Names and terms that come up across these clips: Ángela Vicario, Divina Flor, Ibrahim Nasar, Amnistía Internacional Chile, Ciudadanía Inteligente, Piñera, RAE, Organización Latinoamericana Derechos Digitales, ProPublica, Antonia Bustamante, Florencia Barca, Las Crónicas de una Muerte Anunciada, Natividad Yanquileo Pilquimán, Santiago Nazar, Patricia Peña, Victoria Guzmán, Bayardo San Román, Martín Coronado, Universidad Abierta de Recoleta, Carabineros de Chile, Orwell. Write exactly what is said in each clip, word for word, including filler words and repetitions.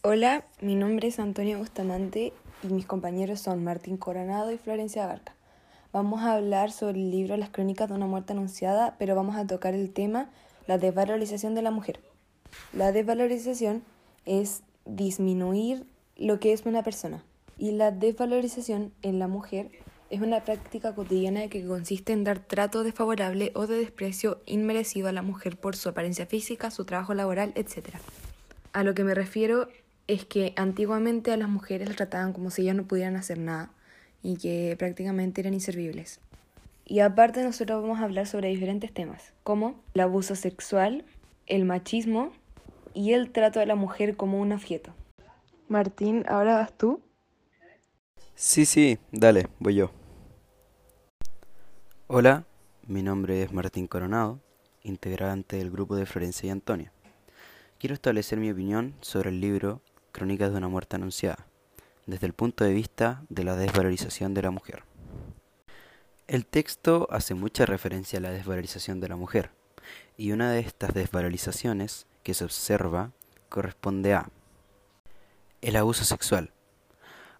Hola, mi nombre es Antonia Bustamante y mis compañeros son Martín Coronado y Florencia Barca. Vamos a hablar sobre el libro Las Crónicas de una Muerte Anunciada, pero vamos a tocar el tema la desvalorización de la mujer. La desvalorización es disminuir lo que es una persona. Y la desvalorización en la mujer es una práctica cotidiana que consiste en dar trato desfavorable o de desprecio inmerecido a la mujer por su apariencia física, su trabajo laboral, etcétera. A lo que me refiero es que antiguamente a las mujeres las trataban como si ellas no pudieran hacer nada y que prácticamente eran inservibles. Y aparte nosotros vamos a hablar sobre diferentes temas, como el abuso sexual, el machismo y el trato de la mujer como un objeto. Martín, ¿ahora vas tú? Sí, sí, dale, voy yo. Hola, mi nombre es Martín Coronado, integrante del grupo de Florencia y Antonia. Quiero establecer mi opinión sobre el libro Crónicas de una Muerte Anunciada, desde el punto de vista de la desvalorización de la mujer. El texto hace mucha referencia a la desvalorización de la mujer, y una de estas desvalorizaciones que se observa corresponde a el abuso sexual.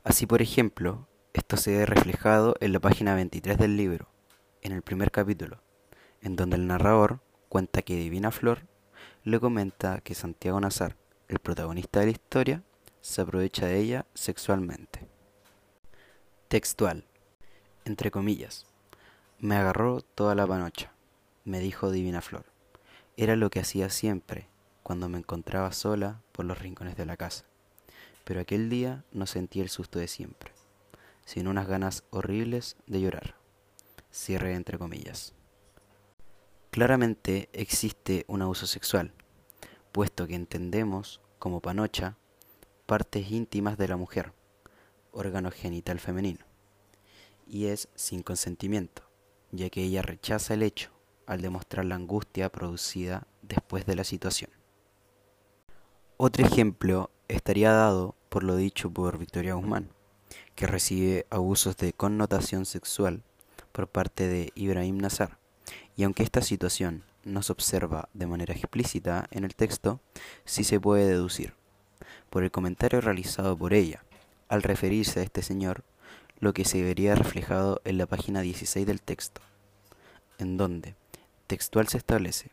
Así, por ejemplo, esto se ve reflejado en la página veintitrés del libro, en el primer capítulo, en donde el narrador cuenta que Divina Flor le comenta que Santiago Nazar, el protagonista de la historia, se aprovecha de ella sexualmente. Textual, entre comillas, me agarró toda la panocha, me dijo Divina Flor. Era lo que hacía siempre, cuando me encontraba sola por los rincones de la casa. Pero aquel día no sentí el susto de siempre, sino unas ganas horribles de llorar. Cierre entre comillas. Claramente existe un abuso sexual, puesto que entendemos como panocha partes íntimas de la mujer, órgano genital femenino, y es sin consentimiento, ya que ella rechaza el hecho al demostrar la angustia producida después de la situación. Otro ejemplo estaría dado por lo dicho por Victoria Guzmán, que recibe abusos de connotación sexual por parte de Ibrahim Nasar. Y aunque esta situación no se observa de manera explícita en el texto, sí se puede deducir, por el comentario realizado por ella, al referirse a este señor, lo que se vería reflejado en la página dieciséis del texto, en donde, textual se establece,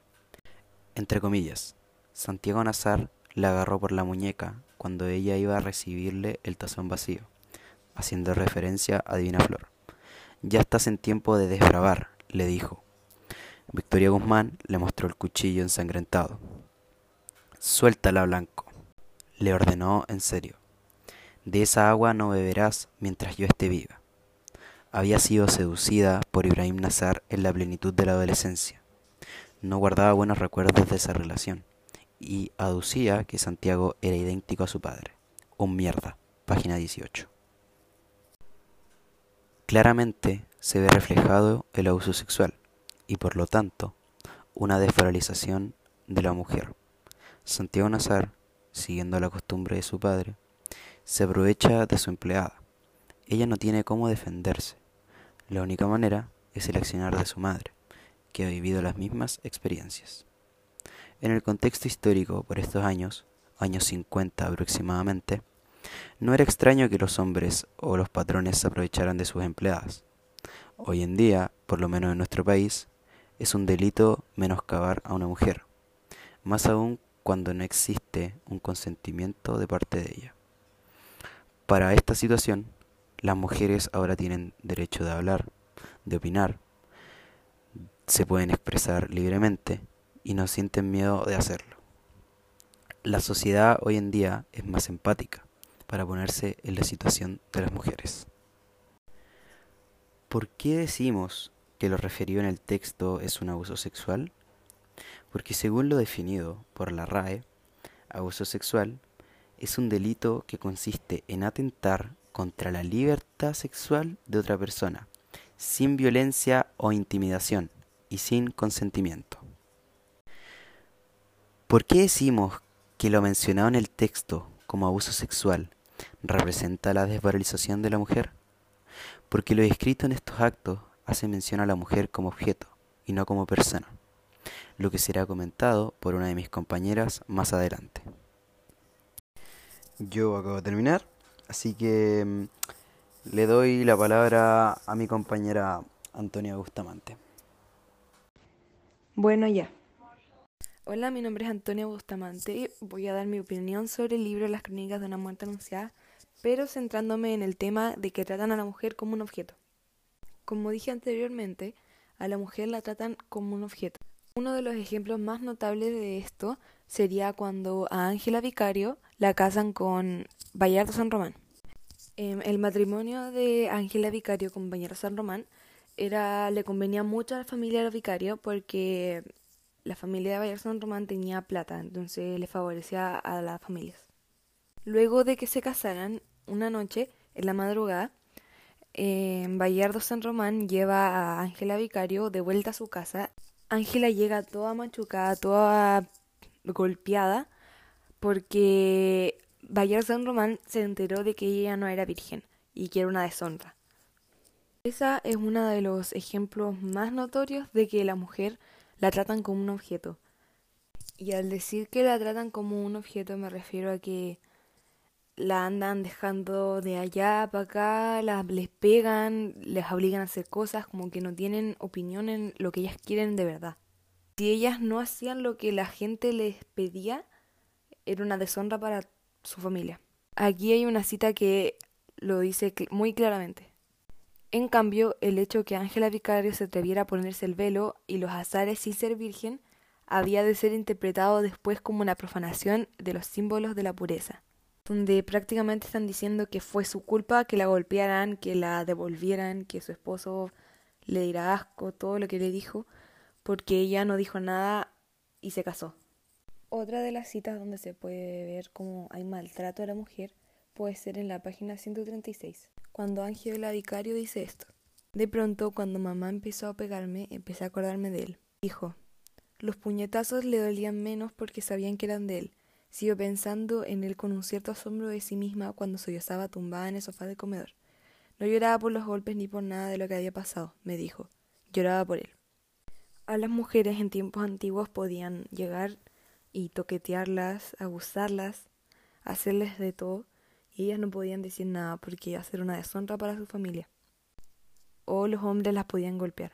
entre comillas, Santiago Nazar la agarró por la muñeca cuando ella iba a recibirle el tazón vacío, haciendo referencia a Divina Flor. Ya estás en tiempo de desbravar, le dijo. Victoria Guzmán le mostró el cuchillo ensangrentado. Suéltala, Blanco, le ordenó en serio. De esa agua no beberás mientras yo esté viva. Había sido seducida por Ibrahim Nasar en la plenitud de la adolescencia. No guardaba buenos recuerdos de esa relación y aducía que Santiago era idéntico a su padre. Un mierda. Página dieciocho. Claramente se ve reflejado el abuso sexual. Y por lo tanto, una desvalorización de la mujer. Santiago Nazar, siguiendo la costumbre de su padre, se aprovecha de su empleada. Ella no tiene cómo defenderse. La única manera es el accionar de su madre, que ha vivido las mismas experiencias. En el contexto histórico por estos años, años cincuenta aproximadamente, no era extraño que los hombres o los patrones se aprovecharan de sus empleadas. Hoy en día, por lo menos en nuestro país, es un delito menoscabar a una mujer, más aún cuando no existe un consentimiento de parte de ella. Para esta situación, las mujeres ahora tienen derecho de hablar, de opinar, se pueden expresar libremente y no sienten miedo de hacerlo. La sociedad hoy en día es más empática para ponerse en la situación de las mujeres. ¿Por qué decimos que lo referido en el texto es un abuso sexual? Porque según lo definido por la R A E, abuso sexual es un delito que consiste en atentar contra la libertad sexual de otra persona, sin violencia o intimidación y sin consentimiento. ¿Por qué decimos que lo mencionado en el texto como abuso sexual representa la desvalorización de la mujer? Porque lo descrito en estos actos hace mención a la mujer como objeto y no como persona, lo que será comentado por una de mis compañeras más adelante. Yo acabo de terminar, así que le doy la palabra a mi compañera Antonia Bustamante. Bueno, ya. Hola, mi nombre es Antonia Bustamante y voy a dar mi opinión sobre el libro Las Crónicas de una Muerte Anunciada, pero centrándome en el tema de que tratan a la mujer como un objeto. Como dije anteriormente, a la mujer la tratan como un objeto. Uno de los ejemplos más notables de esto sería cuando a Ángela Vicario la casan con Bayardo San Román. El matrimonio de Ángela Vicario con Bayardo San Román era, le convenía mucho a la familia de Vicario porque la familia de Bayardo San Román tenía plata, entonces le favorecía a las familias. Luego de que se casaran, una noche, en la madrugada, eh, Bayardo San Román lleva a Ángela Vicario de vuelta a su casa. Ángela llega toda machucada, toda golpeada, porque Bayardo San Román se enteró de que ella no era virgen y que era una deshonra. Esa es uno de los ejemplos más notorios de que la mujer la tratan como un objeto. Y al decir que la tratan como un objeto me refiero a que la andan dejando de allá para acá, las, les pegan, les obligan a hacer cosas, como que no tienen opinión en lo que ellas quieren de verdad. Si ellas no hacían lo que la gente les pedía, era una deshonra para su familia. Aquí hay una cita que lo dice muy claramente. En cambio, el hecho que Ángela Vicario se atreviera a ponerse el velo y los azares sin ser virgen había de ser interpretado después como una profanación de los símbolos de la pureza, donde prácticamente están diciendo que fue su culpa que la golpearan, que la devolvieran, que su esposo le diera asco, todo lo que le dijo, porque ella no dijo nada y se casó. Otra de las citas donde se puede ver cómo hay maltrato a la mujer puede ser en la página ciento treinta y seis, cuando Ángela Vicario dice esto. De pronto, cuando mamá empezó a pegarme, empecé a acordarme de él. Dijo, los puñetazos le dolían menos porque sabían que eran de él. Sigo pensando en él con un cierto asombro de sí misma cuando sollozaba tumbada en el sofá del comedor. No lloraba por los golpes ni por nada de lo que había pasado, me dijo. Lloraba por él. A las mujeres en tiempos antiguos podían llegar y toquetearlas, abusarlas, hacerles de todo, y ellas no podían decir nada porque iba a ser una deshonra para su familia. O los hombres las podían golpear.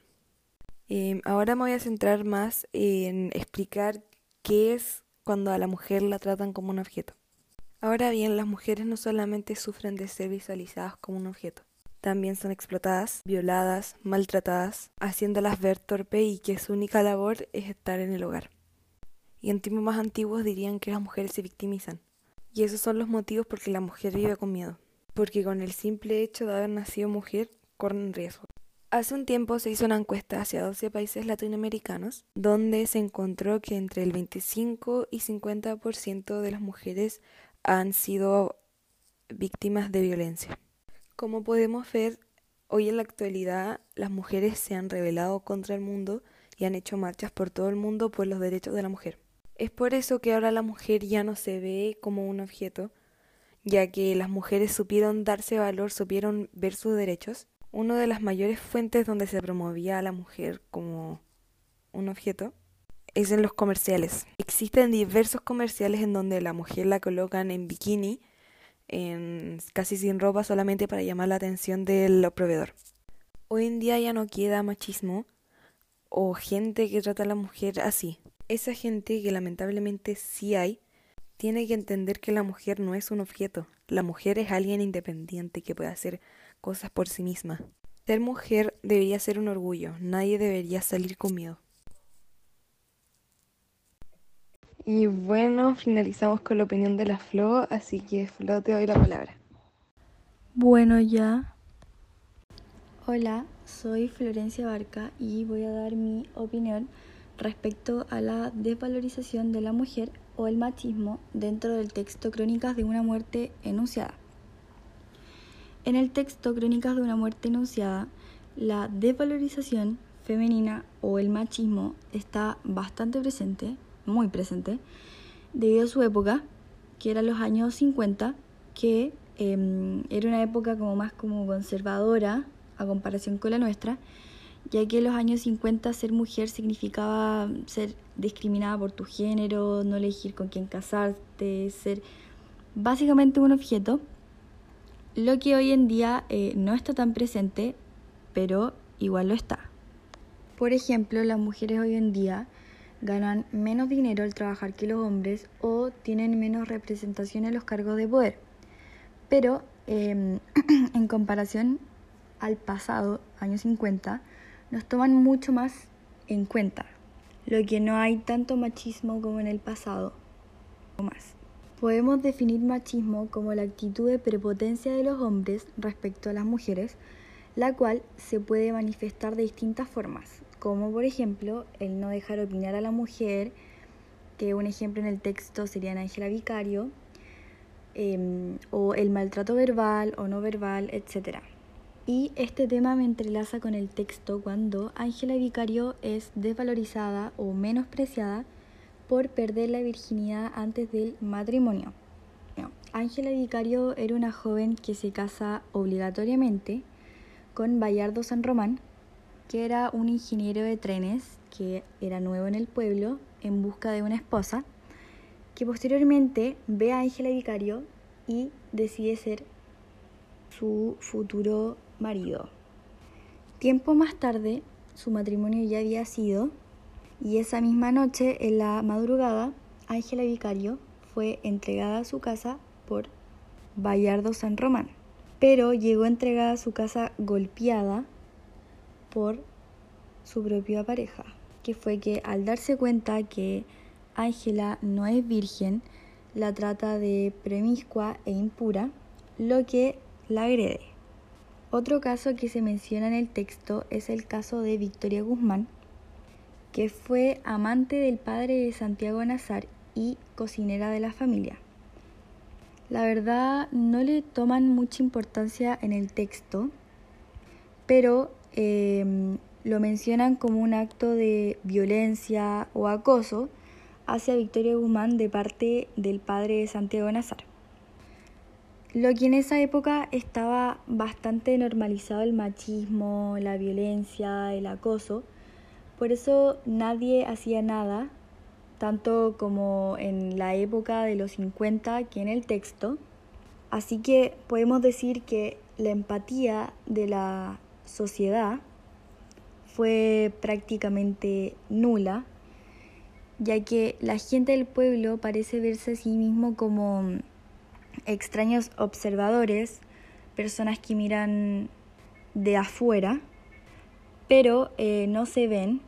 Eh, ahora me voy a centrar más en explicar qué es cuando a la mujer la tratan como un objeto. Ahora bien, las mujeres no solamente sufren de ser visualizadas como un objeto, también son explotadas, violadas, maltratadas, haciéndolas ver torpe y que su única labor es estar en el hogar. Y en tiempos más antiguos dirían que las mujeres se victimizan. Y esos son los motivos por que la mujer vive con miedo, porque con el simple hecho de haber nacido mujer corren riesgo. Hace un tiempo se hizo una encuesta hacia doce países latinoamericanos, donde se encontró que entre el veinticinco y cincuenta por ciento de las mujeres han sido víctimas de violencia. Como podemos ver, hoy en la actualidad las mujeres se han rebelado contra el mundo y han hecho marchas por todo el mundo por los derechos de la mujer. Es por eso que ahora la mujer ya no se ve como un objeto, ya que las mujeres supieron darse valor, supieron ver sus derechos. Una de las mayores fuentes donde se promovía a la mujer como un objeto es en los comerciales. Existen diversos comerciales en donde la mujer la colocan en bikini, en casi sin ropa, solamente para llamar la atención del proveedor. Hoy en día ya no queda machismo o gente que trata a la mujer así. Esa gente, que lamentablemente sí hay, tiene que entender que la mujer no es un objeto. La mujer es alguien independiente que puede hacer cosas por sí misma. Ser mujer debería ser un orgullo, nadie debería salir con miedo. Y bueno, finalizamos con la opinión de la Flo, así que Flo, te doy la palabra. Bueno, ya. Hola, soy Florencia Barca y voy a dar mi opinión respecto a la desvalorización de la mujer o el machismo dentro del texto Crónicas de una Muerte Anunciada. En el texto Crónicas de una Muerte Anunciada, la desvalorización femenina o el machismo está bastante presente, muy presente, debido a su época, que eran los años cincuenta, que eh, era una época como más como conservadora a comparación con la nuestra, ya que en los años cincuenta ser mujer significaba ser discriminada por tu género, no elegir con quién casarte, ser básicamente un objeto, lo que hoy en día eh, no está tan presente, pero igual lo está. Por ejemplo, las mujeres hoy en día ganan menos dinero al trabajar que los hombres o tienen menos representación en los cargos de poder. Pero eh, en comparación al pasado, años cincuenta, nos toman mucho más en cuenta, lo que no hay tanto machismo como en el pasado, o más. Podemos definir machismo como la actitud de prepotencia de los hombres respecto a las mujeres, la cual se puede manifestar de distintas formas, como por ejemplo el no dejar opinar a la mujer, que un ejemplo en el texto sería Ángela Vicario, eh, o el maltrato verbal o no verbal, etcétera. Y este tema me entrelaza con el texto cuando Ángela Vicario es desvalorizada o menospreciada por perder la virginidad antes del matrimonio. Ángela Vicario era una joven que se casa obligatoriamente con Bayardo San Román, que era un ingeniero de trenes que era nuevo en el pueblo en busca de una esposa, que posteriormente ve a Ángela Vicario y decide ser su futuro marido. Tiempo más tarde, su matrimonio ya había sido, y esa misma noche, en la madrugada, Ángela Vicario fue entregada a su casa por Bayardo San Román. Pero llegó entregada a su casa golpeada por su propia pareja, que fue que al darse cuenta que Ángela no es virgen, la trata de promiscua e impura, lo que la agrede. Otro caso que se menciona en el texto es el caso de Victoria Guzmán, que fue amante del padre de Santiago Nazar y cocinera de la familia. La verdad no le toman mucha importancia en el texto, pero eh, lo mencionan como un acto de violencia o acoso hacia Victoria Guzmán de parte del padre de Santiago Nazar. Lo que en esa época estaba bastante normalizado, el machismo, la violencia, el acoso, por eso nadie hacía nada, tanto como en la época de los cincuenta que en el texto. Así que podemos decir que la empatía de la sociedad fue prácticamente nula, ya que la gente del pueblo parece verse a sí mismo como extraños observadores, personas que miran de afuera, pero eh, no se ven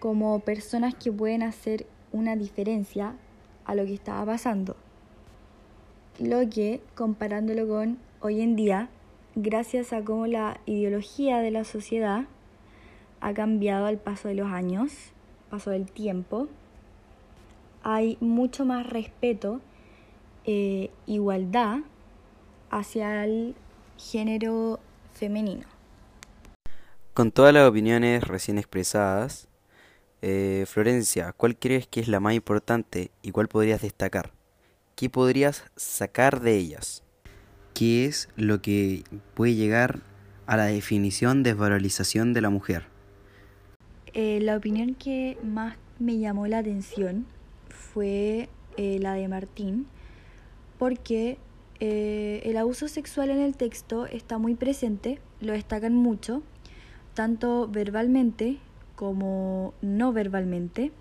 como personas que pueden hacer una diferencia a lo que estaba pasando. Lo que, comparándolo con hoy en día, gracias a cómo la ideología de la sociedad ha cambiado al paso de los años, paso del tiempo, hay mucho más respeto, eh, igualdad hacia el género femenino. Con todas las opiniones recién expresadas, Eh, Florencia, ¿cuál crees que es la más importante y cuál podrías destacar? ¿Qué podrías sacar de ellas? ¿Qué es lo que puede llegar a la definición de desvalorización de la mujer? Eh, la opinión que más me llamó la atención fue eh, la de Martín, porque eh, el abuso sexual en el texto está muy presente, lo destacan mucho, tanto verbalmente como no verbalmente,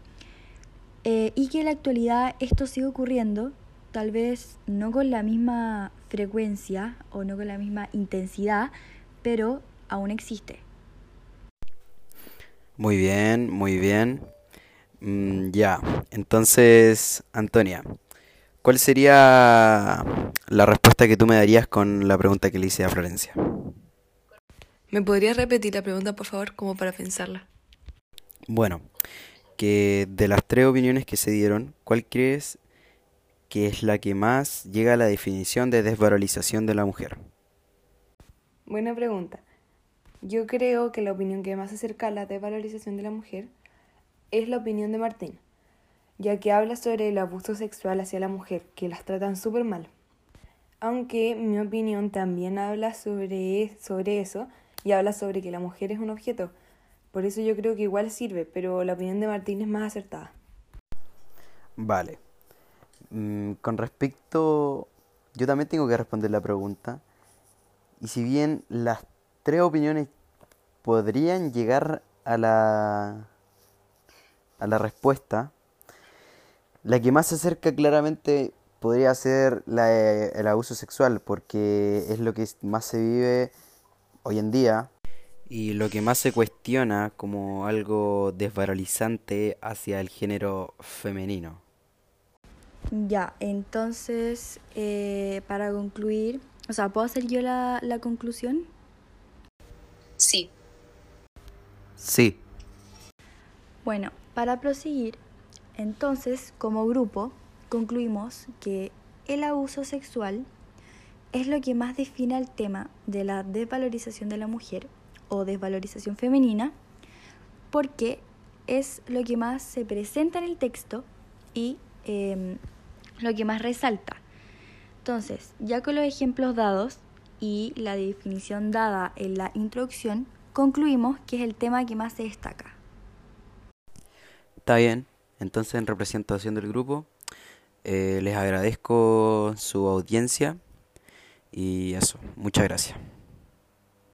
eh, y que en la actualidad esto sigue ocurriendo, tal vez no con la misma frecuencia o no con la misma intensidad, pero aún existe. Muy bien, muy bien. Mm, ya, yeah. Entonces, Antonia, ¿cuál sería la respuesta que tú me darías con la pregunta que le hice a Florencia? ¿Me podrías repetir la pregunta, por favor, como para pensarla? Bueno, que de las tres opiniones que se dieron, ¿cuál crees que es la que más llega a la definición de desvalorización de la mujer? Buena pregunta. Yo creo que la opinión que más se acerca a la desvalorización de la mujer es la opinión de Martín, ya que habla sobre el abuso sexual hacia la mujer, que las tratan súper mal. Aunque mi opinión también habla sobre, sobre eso, y habla sobre que la mujer es un objeto. Por eso yo creo que igual sirve, pero la opinión de Martín es más acertada. Vale. Mm, con respecto yo también tengo que responder la pregunta. Y si bien las tres opiniones podrían llegar a la, a la respuesta, la que más se acerca claramente podría ser la, el abuso sexual, porque es lo que más se vive hoy en día y lo que más se cuestiona como algo desvalorizante hacia el género femenino. Ya, entonces, eh, para concluir, o sea, ¿puedo hacer yo la, la conclusión? Sí. Sí. Bueno, para proseguir, entonces, como grupo, concluimos que el abuso sexual es lo que más define el tema de la desvalorización de la mujer o desvalorización femenina, porque es lo que más se presenta en el texto y eh, lo que más resalta. Entonces, ya con los ejemplos dados y la definición dada en la introducción, concluimos que es el tema que más se destaca. Está bien, entonces en representación del grupo, eh, les agradezco su audiencia y eso, muchas gracias.